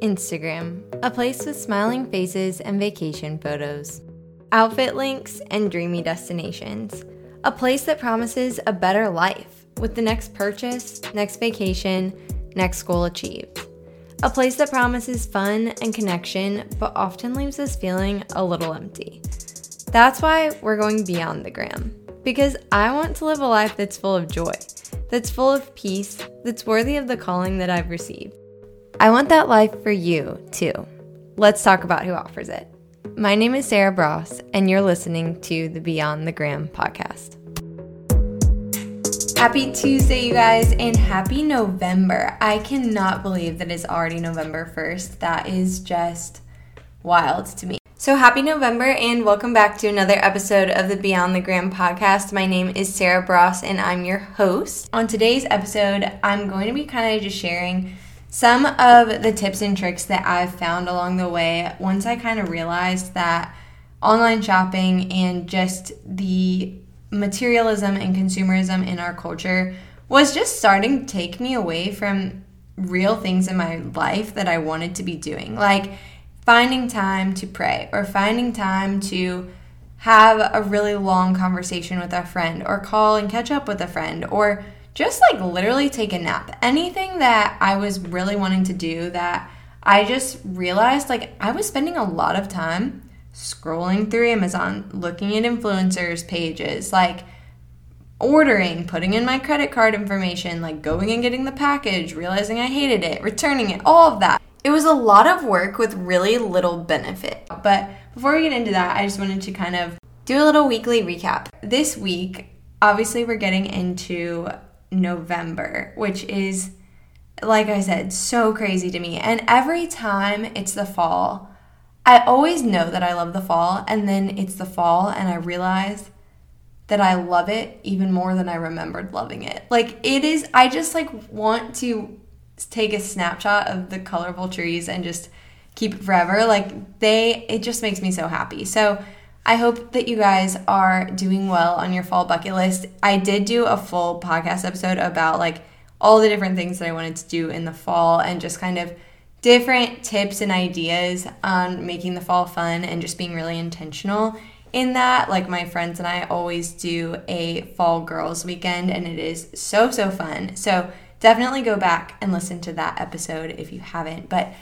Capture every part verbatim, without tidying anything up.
Instagram, a place with smiling faces and vacation photos, outfit links, and dreamy destinations, a place that promises a better life with the next purchase, next vacation, next goal achieved, a place that promises fun and connection but often leaves us feeling a little empty. That's why we're going beyond the gram, because I want to live a life that's full of joy, that's full of peace, that's worthy of the calling that I've received. I want that life for you, too. Let's talk about who offers it. My name is Sarah Bross, and you're listening to the Beyond the Gram podcast. Happy Tuesday, you guys, and happy November. I cannot believe that it's already November first. That is just wild to me. So happy November and welcome back to another episode of the Beyond the Gram podcast. My name is Sarah Bross and I'm your host. On today's episode, I'm going to be kind of just sharing some of the tips and tricks that I've found along the way once I kind of realized that online shopping and just the materialism and consumerism in our culture was just starting to take me away from real things in my life that I wanted to be doing. Like finding time to pray or finding time to have a really long conversation with a friend or call and catch up with a friend or just like literally take a nap. Anything that I was really wanting to do that I just realized like I was spending a lot of time scrolling through Amazon, looking at influencers' pages, like ordering, putting in my credit card information, like going and getting the package, realizing I hated it, returning it, all of that. It was a lot of work with really little benefit. But before we get into that, I just wanted to kind of do a little weekly recap. This week, obviously, we're getting into November, which is, like I said, so crazy to me. And every time it's the fall, I always know that I love the fall. And then it's the fall and I realize that I love it even more than I remembered loving it. Like it is, I just like want to take a snapshot of the colorful trees and just keep it forever. Like they, it just makes me so happy. So I hope that you guys are doing well on your fall bucket list. I did do a full podcast episode about like all the different things that I wanted to do in the fall and just kind of different tips and ideas on making the fall fun and just being really intentional in that. Like my friends and I always do a fall girls weekend and it is so, so fun. So definitely go back and listen to that episode if you haven't. But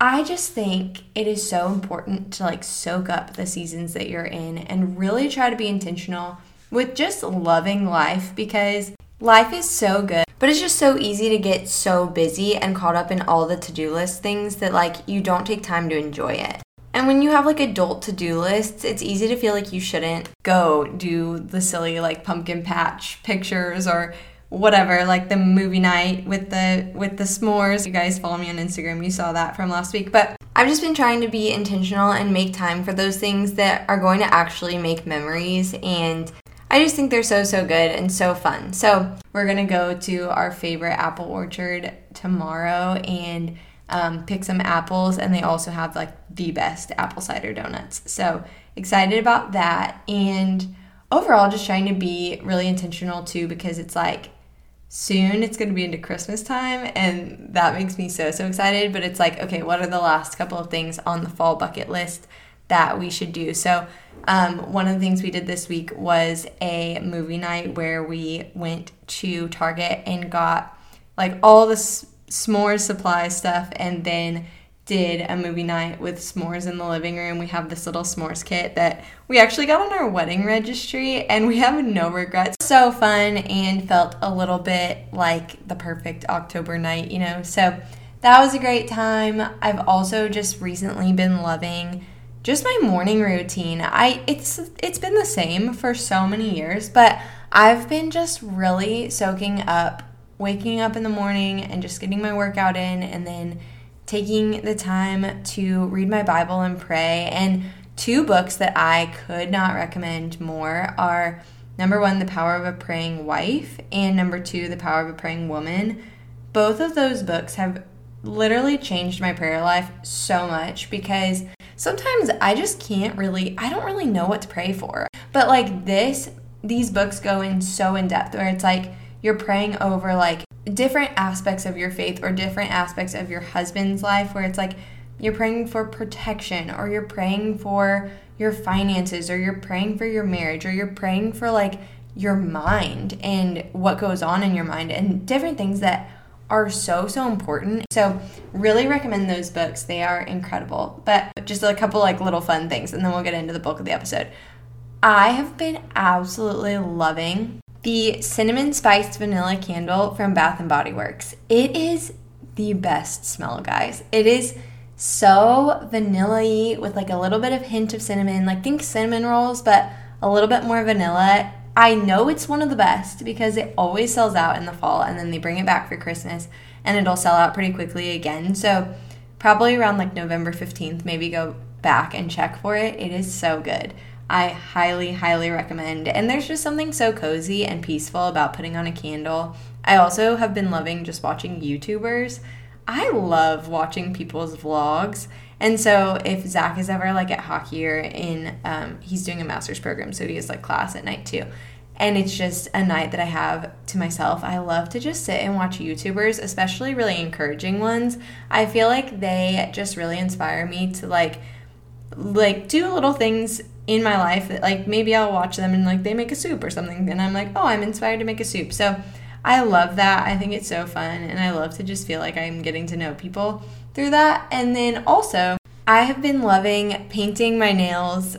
I just think it is so important to like soak up the seasons that you're in and really try to be intentional with just loving life, because life is so good, but it's just so easy to get so busy and caught up in all the to-do list things that like you don't take time to enjoy it. And when you have like adult to-do lists, it's easy to feel like you shouldn't go do the silly like pumpkin patch pictures or whatever, like the movie night with the with the s'mores. You guys follow me on Instagram, you saw that from last week. But I've just been trying to be intentional and make time for those things that are going to actually make memories, and I just think they're so, so good and so fun. So we're gonna go to our favorite apple orchard tomorrow and um, pick some apples, and they also have like the best apple cider donuts. So excited about that, and overall just trying to be really intentional too, because it's like soon it's going to be into Christmas time and that makes me so, so excited. But it's like, okay, what are the last couple of things on the fall bucket list that we should do? So um, one of the things we did this week was a movie night where we went to Target and got like all the s- s'mores supply stuff and then did a movie night with s'mores in the living room. We have this little s'mores kit that we actually got on our wedding registry and we have no regrets. So fun, and felt a little bit like the perfect October night, you know. So that was a great time. I've also just recently been loving just my morning routine. I it's it's been the same for so many years, but I've been just really soaking up, waking up in the morning and just getting my workout in and then taking the time to read my Bible and pray. And two books that I could not recommend more are number one, The Power of a Praying Wife, and number two, The Power of a Praying Woman. Both of those books have literally changed my prayer life so much, because sometimes I just can't really, I don't really know what to pray for. But like this, these books go in so in depth where it's like, you're praying over like different aspects of your faith or different aspects of your husband's life, where it's like you're praying for protection, or you're praying for your finances, or you're praying for your marriage, or you're praying for like your mind and what goes on in your mind and different things that are so, so important. So really recommend those books. They are incredible. But just a couple like little fun things, and then we'll get into the bulk of the episode. I have been absolutely loving the Cinnamon Spiced Vanilla Candle from Bath and Body Works. It is the best smell, guys. It is so vanilla-y with like a little bit of hint of cinnamon. Like think cinnamon rolls, but a little bit more vanilla. I know it's one of the best because it always sells out in the fall, and then they bring it back for Christmas and it'll sell out pretty quickly again. So probably around like November fifteenth, maybe go back and check for it. It is so good. I highly, highly recommend. And there's just something so cozy and peaceful about putting on a candle. I also have been loving just watching YouTubers. I love watching people's vlogs. And so if Zach is ever like at hockey or in, um, he's doing a master's program, so he has like class at night too. And it's just a night that I have to myself. I love to just sit and watch YouTubers, especially really encouraging ones. I feel like they just really inspire me to like, like do little things in my life that like maybe I'll watch them and like they make a soup or something. And I'm like, oh, I'm inspired to make a soup. So I love that. I think it's so fun. And I love to just feel like I'm getting to know people through that. And then also, I have been loving painting my nails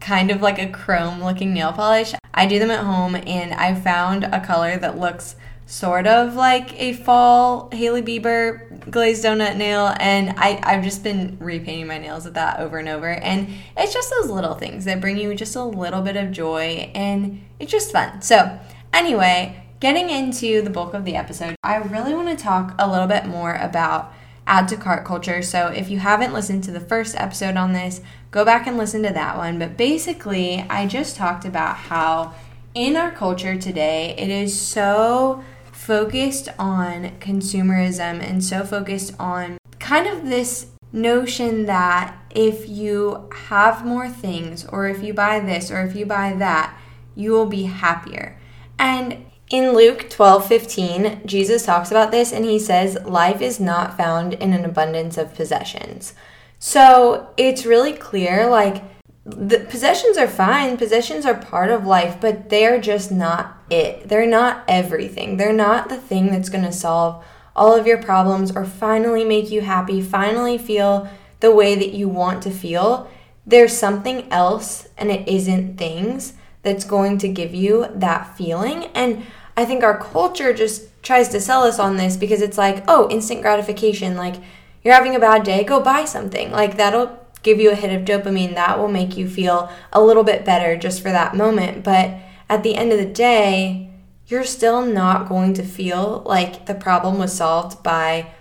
kind of like a chrome looking nail polish. I do them at home, and I found a color that looks sort of like a fall Hailey Bieber glazed donut nail, and I, I've just been repainting my nails with that over and over. And it's just those little things that bring you just a little bit of joy, and it's just fun. So anyway, getting into the bulk of the episode, I really want to talk a little bit more about add to cart culture. So if you haven't listened to the first episode on this, go back and listen to that one. But basically, I just talked about how in our culture today, it is so focused on consumerism and so focused on kind of this notion that if you have more things, or if you buy this, or if you buy that, you will be happier. And in Luke twelve fifteen, Jesus talks about this, and he says, life is not found in an abundance of possessions. So it's really clear, like, the possessions are fine, possessions are part of life, but they're just not it. They're not everything. They're not the thing that's going to solve all of your problems or finally make you happy, finally feel the way that you want to feel. There's something else, and it isn't things, that's going to give you that feeling. And I think our culture just tries to sell us on this because it's like, oh, instant gratification. Like, you're having a bad day, go buy something. Like, that'll give you a hit of dopamine. That will make you feel a little bit better just for that moment. But at the end of the day, you're still not going to feel like the problem was solved by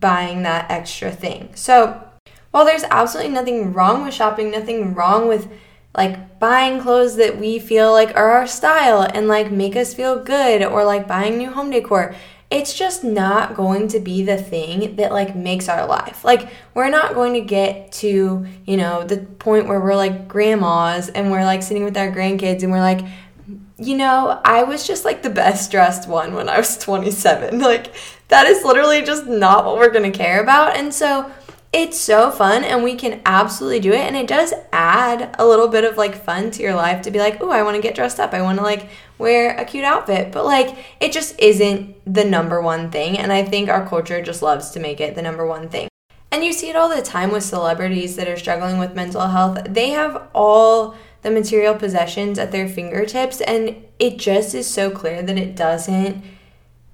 buying that extra thing. So while there's absolutely nothing wrong with shopping, nothing wrong with like buying clothes that we feel like are our style and like make us feel good, or like buying new home decor, it's just not going to be the thing that like makes our life. Like, we're not going to get to, you know, the point where we're like grandmas and we're like sitting with our grandkids and we're like, you know, I was just like the best dressed one when I was twenty-seven. Like, that is literally just not what we're going to care about. And so it's so fun, and we can absolutely do it, and it does add a little bit of like fun to your life to be like, oh, I want to get dressed up, I want to like wear a cute outfit, but like it just isn't the number one thing. And I think our culture just loves to make it the number one thing. And you see it all the time with celebrities that are struggling with mental health. They have all the material possessions at their fingertips, and it just is so clear that it doesn't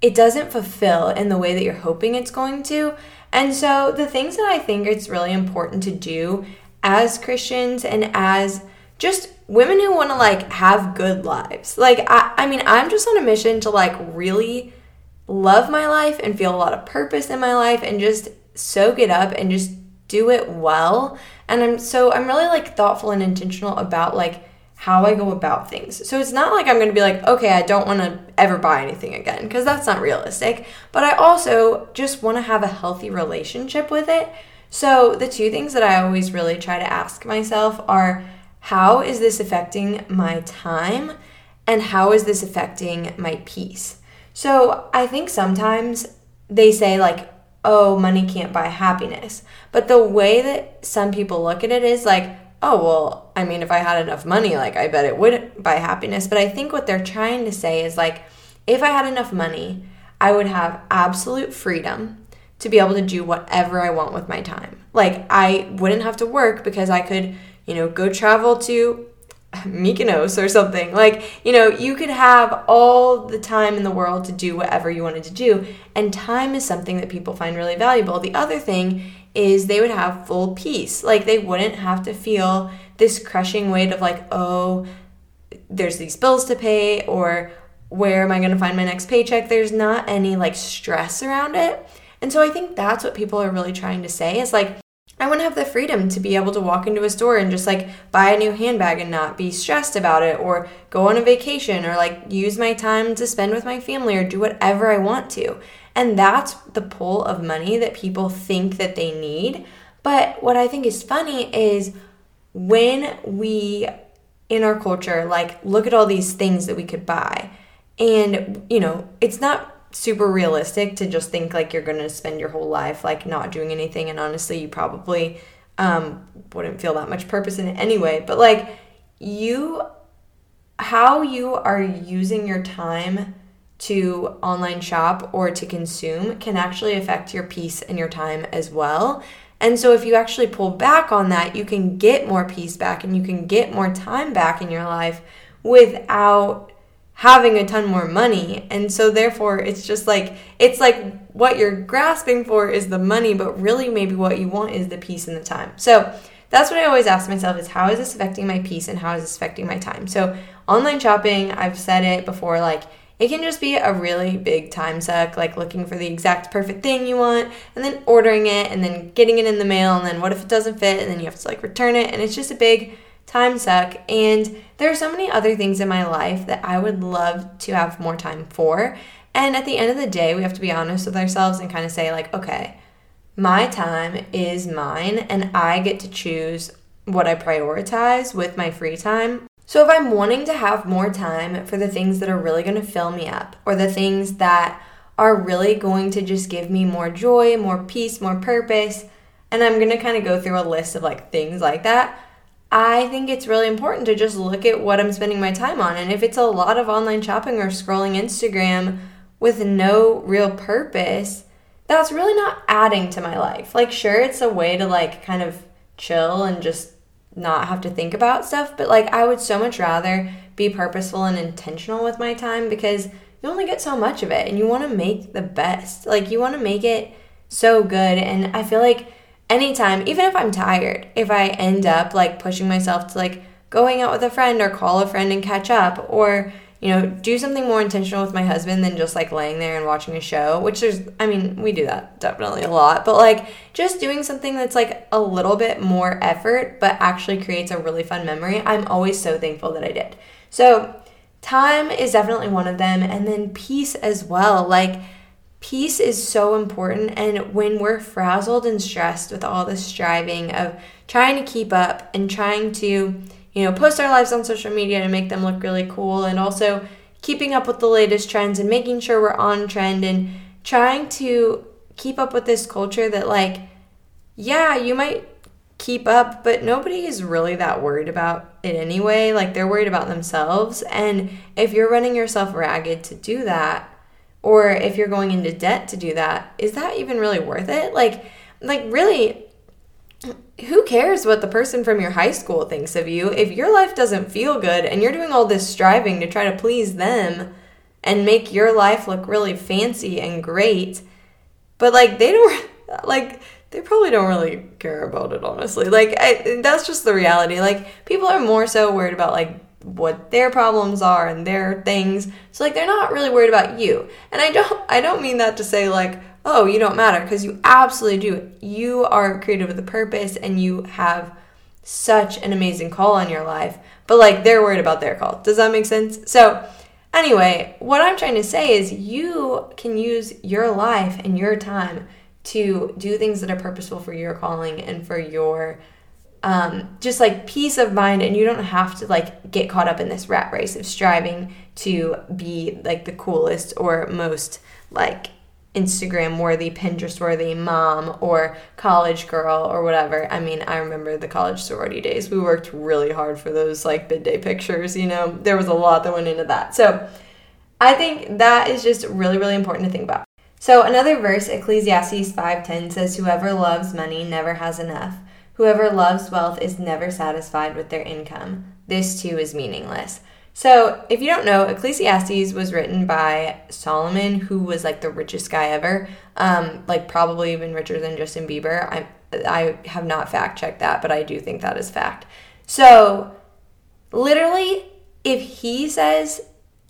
it doesn't fulfill in the way that you're hoping it's going to. And so the things that I think it's really important to do as Christians and as just women who want to like have good lives. Like, I, I mean, I'm just on a mission to like really love my life and feel a lot of purpose in my life and just soak it up and just do it well. And I'm so I'm really like thoughtful and intentional about like how I go about things. So it's not like I'm going to be like, okay, I don't want to ever buy anything again, because that's not realistic. But I also just want to have a healthy relationship with it. So the two things that I always really try to ask myself are, how is this affecting my time? And how is this affecting my peace? So I think sometimes they say like, oh, money can't buy happiness. But the way that some people look at it is like, oh, well, I mean, if I had enough money, like I bet it would buy happiness. But I think what they're trying to say is like, if I had enough money, I would have absolute freedom to be able to do whatever I want with my time. Like I wouldn't have to work because I could, you know, go travel to Mykonos or something. Like, you know, you could have all the time in the world to do whatever you wanted to do. And time is something that people find really valuable. The other thing is they would have full peace. Like they wouldn't have to feel this crushing weight of like, oh, there's these bills to pay, or where am I going to find my next paycheck? There's not any like stress around it. And so I think that's what people are really trying to say is like, I want to have the freedom to be able to walk into a store and just like buy a new handbag and not be stressed about it, or go on a vacation, or like use my time to spend with my family, or do whatever I want to. And that's the pull of money that people think that they need. But what I think is funny is when we, in our culture, like look at all these things that we could buy. And, you know, it's not super realistic to just think like you're going to spend your whole life like not doing anything. And honestly, you probably um, wouldn't feel that much purpose in it anyway. But like you, how you are using your time to online shop or to consume can actually affect your peace and your time as well. And so if you actually pull back on that, you can get more peace back and you can get more time back in your life without having a ton more money. And so therefore it's just like, it's like what you're grasping for is the money, but really maybe what you want is the peace and the time. So that's what I always ask myself is, how is this affecting my peace and how is this affecting my time? So online shopping, I've said it before, like it can just be a really big time suck, like looking for the exact perfect thing you want and then ordering it and then getting it in the mail. And then what if it doesn't fit? And then you have to like return it. And it's just a big time suck. And there are so many other things in my life that I would love to have more time for. And at the end of the day, we have to be honest with ourselves and kind of say like, okay, my time is mine and I get to choose what I prioritize with my free time. So if I'm wanting to have more time for the things that are really going to fill me up, or the things that are really going to just give me more joy, more peace, more purpose, and I'm going to kind of go through a list of like things like that, I think it's really important to just look at what I'm spending my time on. And if it's a lot of online shopping or scrolling Instagram with no real purpose, that's really not adding to my life. Like sure, it's a way to like kind of chill and just not have to think about stuff, but like I would so much rather be purposeful and intentional with my time, because you only get so much of it and you want to make the best. Like you want to make it so good. And I feel like anytime, even if I'm tired, if I end up like pushing myself to like go hang out with a friend or call a friend and catch up, or you know, do something more intentional with my husband than just like laying there and watching a show, which there's, I mean, we do that definitely a lot, but like just doing something that's like a little bit more effort, but actually creates a really fun memory. I'm always so thankful that I did. So time is definitely one of them. And then peace as well. Like peace is so important. And when we're frazzled and stressed with all the striving of trying to keep up and trying to, you know, post our lives on social media to make them look really cool, and also keeping up with the latest trends and making sure we're on trend and trying to keep up with this culture that like, yeah, you might keep up, but nobody is really that worried about it anyway. Like they're worried about themselves. And if you're running yourself ragged to do that, or if you're going into debt to do that, is that even really worth it? Like, like really, who cares what the person from your high school thinks of you? If your life doesn't feel good and you're doing all this striving to try to please them and make your life look really fancy and great, but like they don't, like they probably don't really care about it, honestly. Like I, that's just the reality. Like people are more so worried about like what their problems are and their things. So like they're not really worried about you. And I don't, I don't mean that to say like, oh, you don't matter, because you absolutely do. You are created with a purpose and you have such an amazing call on your life, but like they're worried about their call. Does that make sense? So anyway, what I'm trying to say is you can use your life and your time to do things that are purposeful for your calling and for your um, just like peace of mind, and you don't have to like get caught up in this rat race of striving to be like the coolest or most like Instagram worthy, Pinterest worthy mom or college girl or whatever. I mean, I remember the college sorority days. We worked really hard for those like midday pictures, you know, there was a lot that went into that. So I think that is just really, really important to think about. So another verse, Ecclesiastes five ten says, whoever loves money never has enough. Whoever loves wealth is never satisfied with their income. This too is meaningless. So if you don't know, Ecclesiastes was written by Solomon, who was like the richest guy ever, um, like probably even richer than Justin Bieber. I I have not fact checked that, but I do think that is fact. So literally, if he says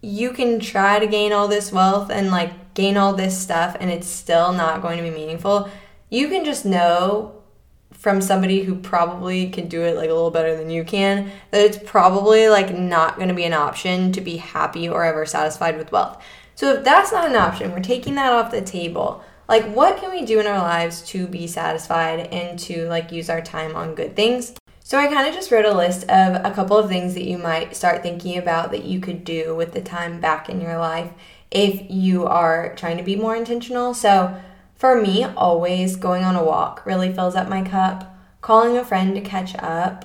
you can try to gain all this wealth and like gain all this stuff and it's still not going to be meaningful, you can just know from somebody who probably can do it like a little better than you can, that it's probably like not going to be an option to be happy or ever satisfied with wealth. So if that's not an option, we're taking that off the table. Like, what can we do in our lives to be satisfied and to like use our time on good things? So I kind of just wrote a list of a couple of things that you might start thinking about that you could do with the time back in your life if you are trying to be more intentional. So for me, always going on a walk really fills up my cup, calling a friend to catch up,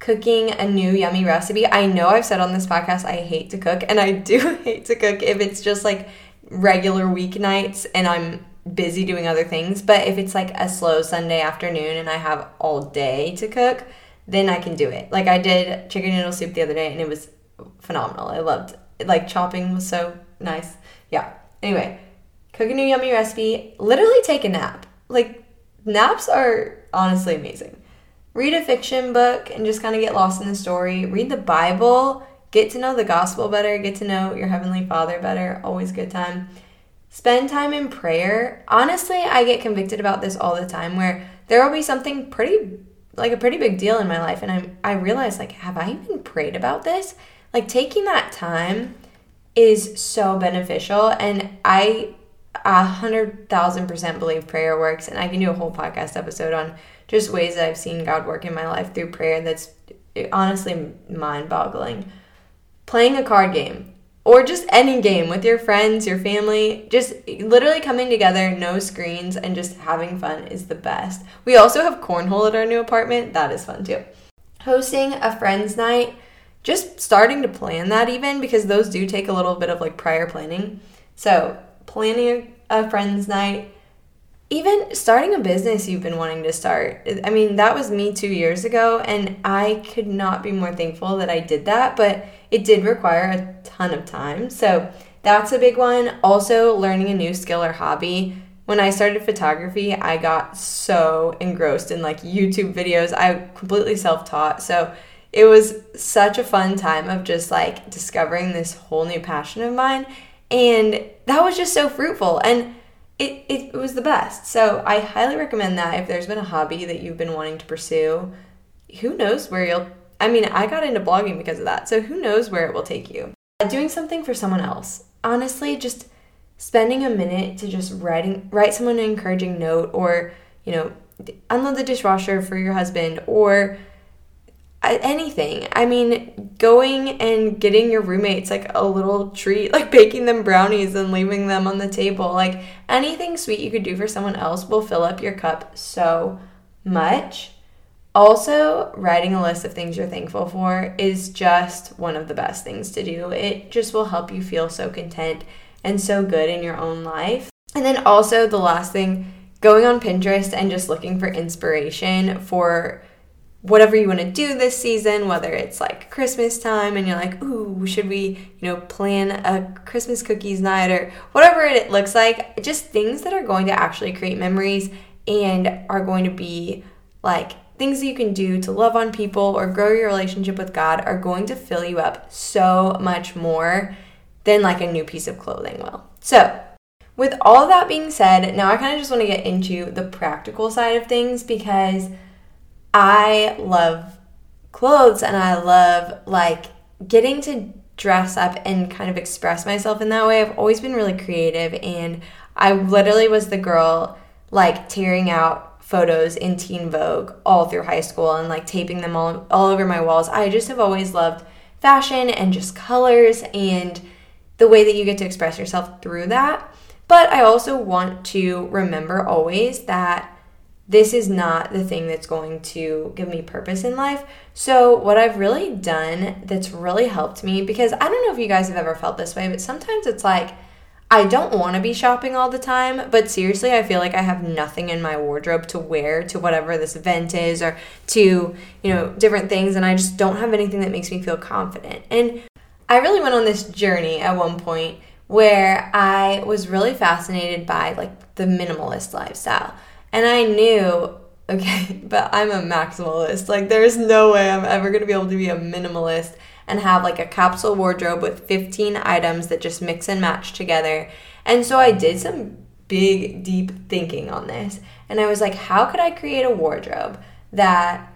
cooking a new yummy recipe. I know I've said on this podcast I hate to cook, and I do hate to cook if it's just like regular weeknights and I'm busy doing other things. But if it's like a slow Sunday afternoon and I have all day to cook, then I can do it. Like I did chicken noodle soup the other day and it was phenomenal. I loved it. Like chopping was so nice. Yeah. Anyway. Cook a new yummy recipe, literally take a nap. Like, naps are honestly amazing. Read a fiction book and just kind of get lost in the story. Read the Bible, get to know the gospel better, get to know your Heavenly Father better, always good time. Spend time in prayer. Honestly, I get convicted about this all the time where there will be something pretty, like a pretty big deal in my life, and I'm, I realize, like, have I even prayed about this? Like, taking that time is so beneficial, and I A hundred thousand percent believe prayer works, and I can do a whole podcast episode on just ways that I've seen God work in my life through prayer. That's honestly mind-boggling. Playing a card game or just any game with your friends, your family, just literally coming together, no screens, and just having fun is the best. We also have cornhole at our new apartment. That is fun too. Hosting a friends night, just starting to plan that even, because those do take a little bit of like prior planning. So planning a friend's night, even starting a business you've been wanting to start. I mean, that was me two years ago, and I could not be more thankful that I did that, but it did require a ton of time. So that's a big one. Also, learning a new skill or hobby. When I started photography, I got so engrossed in like YouTube videos. I completely self-taught. So it was such a fun time of just like discovering this whole new passion of mine. And that was just so fruitful, and it, it was the best. So I highly recommend that if there's been a hobby that you've been wanting to pursue, who knows where you'll, I mean, I got into blogging because of that. So who knows where it will take you. Doing something for someone else. Honestly, just spending a minute to just writing, write someone an encouraging note, or, you know, unload the dishwasher for your husband, or anything. I mean, going and getting your roommates like a little treat, like baking them brownies and leaving them on the table. Like anything sweet you could do for someone else will fill up your cup so much. Also, writing a list of things you're thankful for is just one of the best things to do. It just will help you feel so content and so good in your own life. And then also the last thing, going on Pinterest and just looking for inspiration for whatever you want to do this season, whether it's like Christmas time and you're like, ooh, should we, you know, plan a Christmas cookies night or whatever it looks like, just things that are going to actually create memories and are going to be like things that you can do to love on people or grow your relationship with God are going to fill you up so much more than like a new piece of clothing will. So with all that being said, now I kind of just want to get into the practical side of things, because I love clothes and I love like getting to dress up and kind of express myself in that way. I've always been really creative, and I literally was the girl like tearing out photos in Teen Vogue all through high school and like taping them all, all over my walls. I just have always loved fashion and just colors and the way that you get to express yourself through that. But I also want to remember always that this is not the thing that's going to give me purpose in life. So what I've really done that's really helped me, because I don't know if you guys have ever felt this way, but sometimes it's like, I don't want to be shopping all the time, but seriously, I feel like I have nothing in my wardrobe to wear to whatever this event is or to, you know, different things, and I just don't have anything that makes me feel confident. And I really went on this journey at one point where I was really fascinated by like the minimalist lifestyle. And I knew, okay, but I'm a maximalist. Like, there's no way I'm ever going to be able to be a minimalist and have like a capsule wardrobe with fifteen items that just mix and match together. And so I did some big, deep thinking on this. And I was like, how could I create a wardrobe that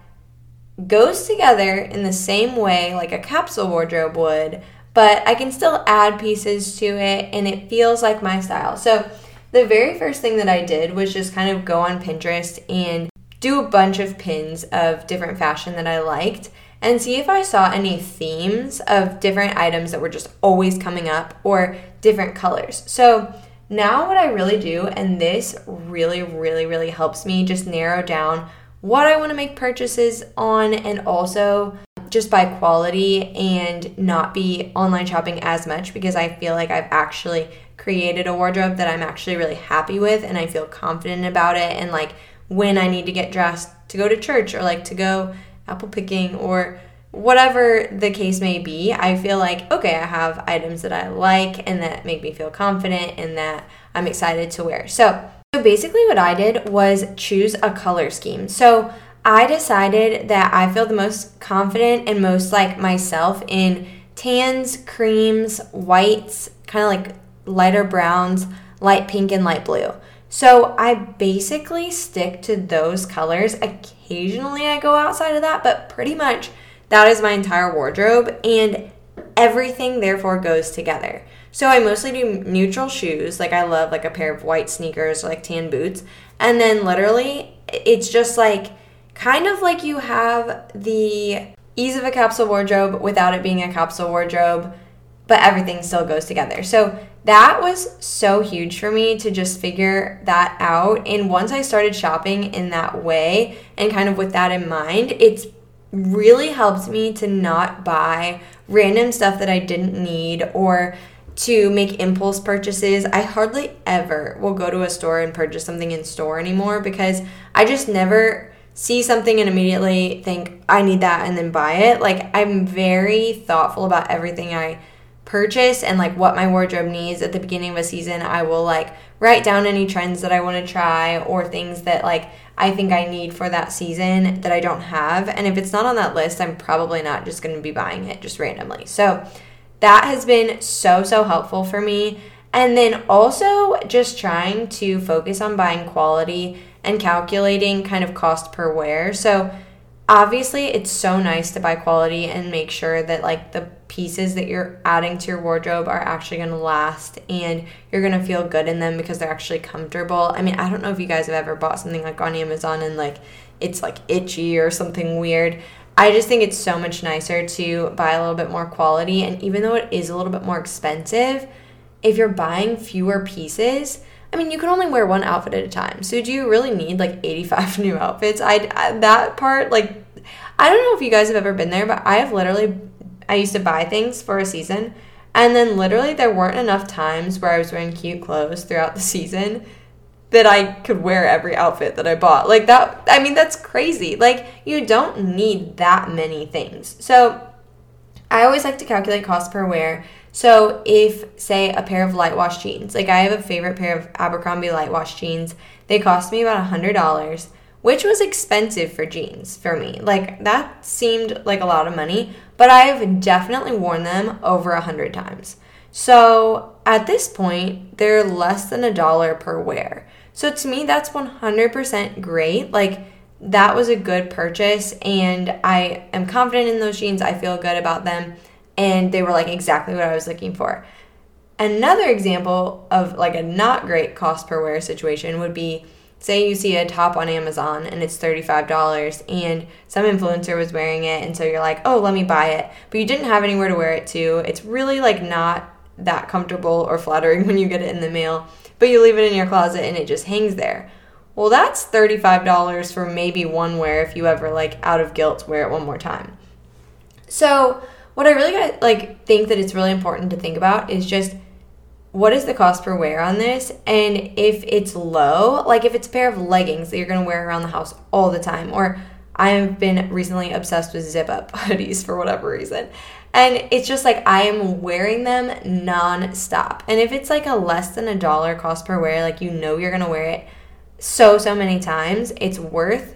goes together in the same way like a capsule wardrobe would, but I can still add pieces to it and it feels like my style? So the very first thing that I did was just kind of go on Pinterest and do a bunch of pins of different fashion that I liked and see if I saw any themes of different items that were just always coming up or different colors. So now what I really do, and this really, really, really helps me just narrow down what I want to make purchases on and also just by quality and not be online shopping as much, because I feel like I've actually created a wardrobe that I'm actually really happy with and I feel confident about it, and like when I need to get dressed to go to church or like to go apple picking or whatever the case may be, I feel like, okay, I have items that I like and that make me feel confident and that I'm excited to wear. So, so basically what I did was choose a color scheme. So I decided that I feel the most confident and most like myself in tans, creams, whites, kind of like lighter browns, light pink, and light blue. So I basically stick to those colors. Occasionally I go outside of that, but pretty much that is my entire wardrobe, and everything therefore goes together. So I mostly do neutral shoes. Like I love like a pair of white sneakers or like tan boots. And then literally it's just like kind of like you have the ease of a capsule wardrobe without it being a capsule wardrobe, but everything still goes together. So that was so huge for me to just figure that out. And once I started shopping in that way and kind of with that in mind, it's really helped me to not buy random stuff that I didn't need or to make impulse purchases. I hardly ever will go to a store and purchase something in store anymore, because I just never see something and immediately think I need that and then buy it. Like I'm very thoughtful about everything I purchase and like what my wardrobe needs. At the beginning of a season, I will like write down any trends that I want to try or things that like I think I need for that season that I don't have. And if it's not on that list, I'm probably not just going to be buying it just randomly. So that has been so, so helpful for me. And then also just trying to focus on buying quality and calculating kind of cost per wear. So obviously it's so nice to buy quality and make sure that like the pieces that you're adding to your wardrobe are actually going to last and you're going to feel good in them because they're actually comfortable. I mean, I don't know if you guys have ever bought something like on Amazon and like it's like itchy or something weird. I just think it's so much nicer to buy a little bit more quality, and even though it is a little bit more expensive, if you're buying fewer pieces, I mean, you can only wear one outfit at a time. So do you really need like eighty-five new outfits? I, I that part, like, I don't know if you guys have ever been there, but I have literally I used to buy things for a season, and then literally there weren't enough times where I was wearing cute clothes throughout the season that I could wear every outfit that I bought. Like that, I mean, that's crazy. Like you don't need that many things. So I always like to calculate cost per wear. So if, say, a pair of light wash jeans, like I have a favorite pair of Abercrombie light wash jeans, they cost me about one hundred dollars, which was expensive for jeans for me. Like that seemed like a lot of money, but I have definitely worn them over one hundred times. So at this point, they're less than a dollar per wear. So to me, that's one hundred percent great. Like that was a good purchase, and I am confident in those jeans. I feel good about them. And they were like exactly what I was looking for. Another example of like a not great cost per wear situation would be say you see a top on Amazon and it's thirty-five dollars and some influencer was wearing it, and so you're like, oh, let me buy it, but you didn't have anywhere to wear it to. It's really like not that comfortable or flattering when you get it in the mail, but you leave it in your closet and it just hangs there. Well, that's thirty-five dollars for maybe one wear if you ever, like, out of guilt, wear it one more time. So what I really, like, think that it's really important to think about is just what is the cost per wear on this? And if it's low, like if it's a pair of leggings that you're going to wear around the house all the time, or I've been recently obsessed with zip-up hoodies for whatever reason. And it's just like I am wearing them non-stop. And if it's like a less than a dollar cost per wear, like you know you're going to wear it so, so many times, it's worth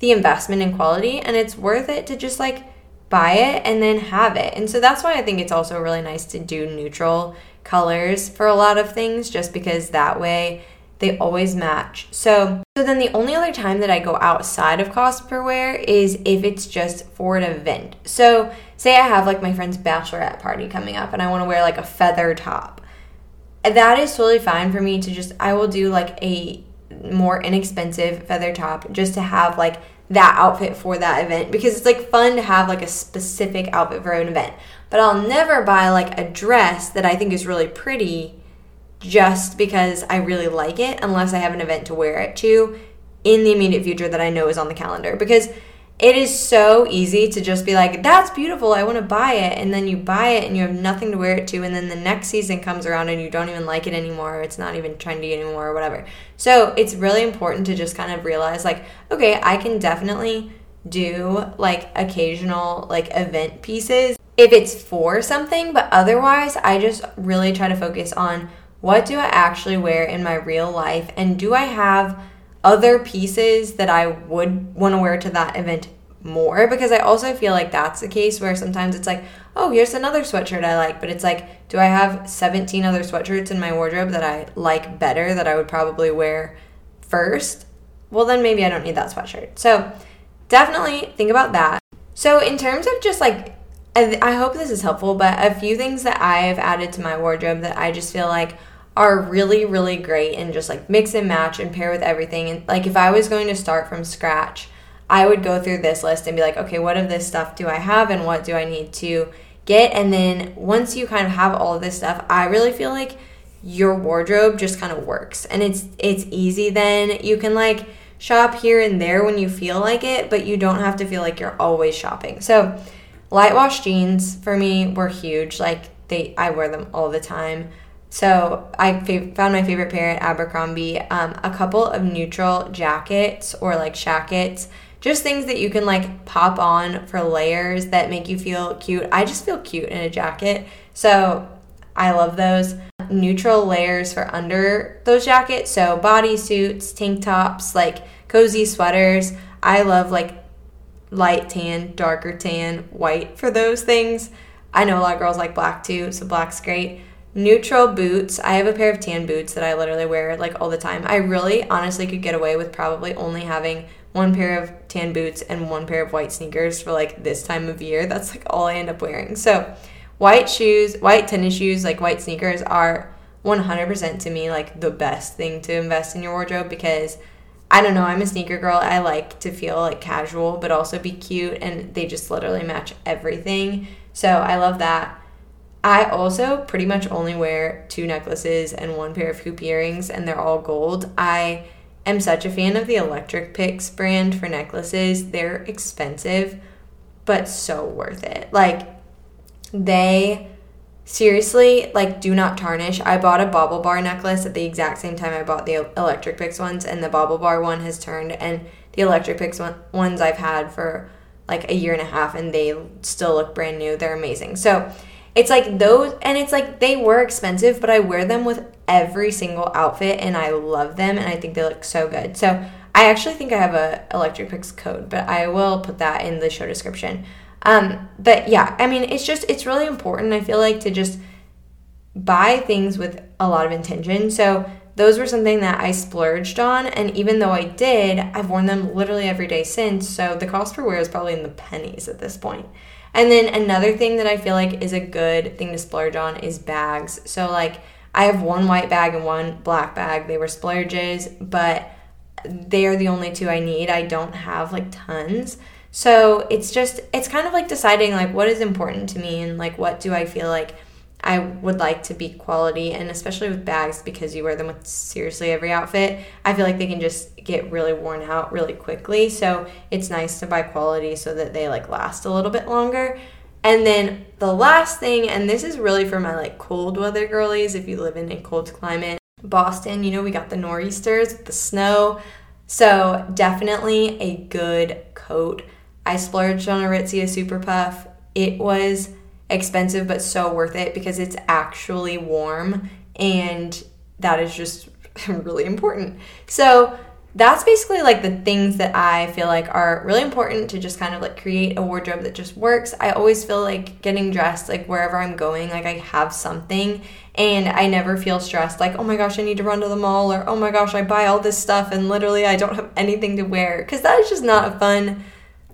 the investment in quality, and it's worth it to just like buy it and then have it. And so that's why I think it's also really nice to do neutral colors for a lot of things, just because that way they always match. So, so then the only other time that I go outside of cost per wear is if it's just for an event. So say I have like my friend's bachelorette party coming up and I want to wear like a feather top. That is totally fine for me to just, I will do like a more inexpensive feather top just to have like that outfit for that event, because it's like fun to have like a specific outfit for an event. But I'll never buy like a dress that I think is really pretty just because I really like it unless I have an event to wear it to in the immediate future that I know is on the calendar, because it is so easy to just be like, that's beautiful, I want to buy it, and then you buy it and you have nothing to wear it to, and then the next season comes around and you don't even like it anymore, or it's not even trendy anymore, or whatever. So it's really important to just kind of realize like, okay, I can definitely do like occasional like event pieces if it's for something, but otherwise I just really try to focus on what do I actually wear in my real life, and do I have other pieces that I would want to wear to that event more, because I also feel like that's the case where sometimes it's like, oh, here's another sweatshirt I like, but it's like, do I have seventeen other sweatshirts in my wardrobe that I like better that I would probably wear first? Well, then maybe I don't need that sweatshirt. So definitely think about that. So in terms of just like, I hope this is helpful, but a few things that I've added to my wardrobe that I just feel like are really, really great and just like mix and match and pair with everything. And like if I was going to start from scratch, I would go through this list and be like, okay, what of this stuff do I have and what do I need to get? And then once you kind of have all of this stuff, I really feel like your wardrobe just kind of works, and it's it's easy. Then you can like shop here and there when you feel like it, but you don't have to feel like you're always shopping. So light wash jeans for me were huge. Like they, I wear them all the time. So I found my favorite pair at Abercrombie, um, a couple of neutral jackets or like shackets, just things that you can like pop on for layers that make you feel cute. I just feel cute in a jacket, so I love those. Neutral layers for under those jackets, so bodysuits, tank tops, like cozy sweaters. I love like light tan, darker tan, white for those things. I know a lot of girls like black too, so black's great. Neutral boots. I have a pair of tan boots that I literally wear like all the time. I really honestly could get away with probably only having one pair of tan boots and one pair of white sneakers for like this time of year. That's like all I end up wearing. So white shoes, white tennis shoes, like white sneakers are one hundred percent to me like the best thing to invest in your wardrobe, because I don't know, I'm a sneaker girl. I like to feel like casual but also be cute, and they just literally match everything. So I love that. I also pretty much only wear two necklaces and one pair of hoop earrings, and they're all gold. I am such a fan of the Electric Picks brand for necklaces. They're expensive, but so worth it. Like, they seriously, like, do not tarnish. I bought a Bauble Bar necklace at the exact same time I bought the Electric Picks ones, and the Bauble Bar one has turned, and the Electric Picks one- ones I've had for, like, a year and a half, and they still look brand new. They're amazing. So it's like those, and it's like they were expensive, but I wear them with every single outfit, and I love them, and I think they look so good. So I actually think I have a Electric Picks code, but I will put that in the show description. Um, but yeah, I mean, it's just, it's really important, I feel like, to just buy things with a lot of intention. So those were something that I splurged on, and even though I did, I've worn them literally every day since, so the cost per wear is probably in the pennies at this point. And then another thing that I feel like is a good thing to splurge on is bags. So, like, I have one white bag and one black bag. They were splurges, but they are the only two I need. I don't have like tons. So it's just, it's kind of like deciding like what is important to me and like what do I feel like I would like to be quality, and especially with bags because you wear them with seriously every outfit. I feel like they can just get really worn out really quickly. So it's nice to buy quality so that they like last a little bit longer. And then the last thing, and this is really for my like cold weather girlies, if you live in a cold climate. Boston, you know, we got the nor'easters with the snow. So definitely a good coat. I splurged on a Ritzia Super Puff. It was expensive but so worth it because it's actually warm, and that is just really important. So that's basically like the things that I feel like are really important to just kind of like create a wardrobe that just works. I always feel like getting dressed, like wherever I'm going, like I have something, and I never feel stressed like, oh my gosh, I need to run to the mall, or oh my gosh, I buy all this stuff and literally I don't have anything to wear, because that is just not a fun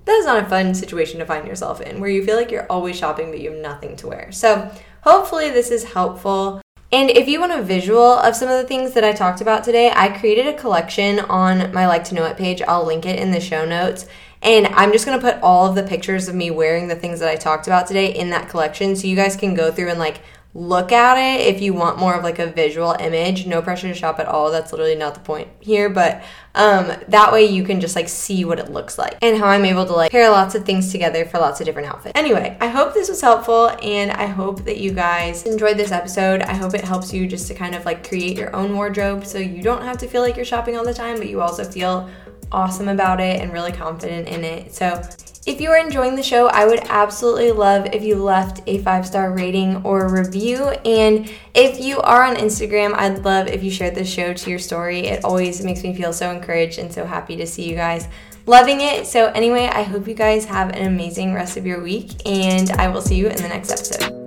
That is not a fun situation to find yourself in, where you feel like you're always shopping but you have nothing to wear. So hopefully this is helpful. And if you want a visual of some of the things that I talked about today, I created a collection on my Like to Know It page. I'll link it in the show notes. And I'm just going to put all of the pictures of me wearing the things that I talked about today in that collection, so you guys can go through and like look at it if you want more of like a visual image. No pressure to shop at all. That's literally not the point here, but um that way you can just like see what it looks like and how I'm able to like pair lots of things together for lots of different outfits. Anyway, I hope this was helpful, and I hope that you guys enjoyed this episode. I hope it helps you just to kind of like create your own wardrobe so you don't have to feel like you're shopping all the time, but you also feel awesome about it and really confident in it. So if you are enjoying the show, I would absolutely love if you left a five-star rating or review. And if you are on Instagram, I'd love if you shared this show to your story. It always makes me feel so encouraged and so happy to see you guys loving it. So anyway, I hope you guys have an amazing rest of your week, and I will see you in the next episode.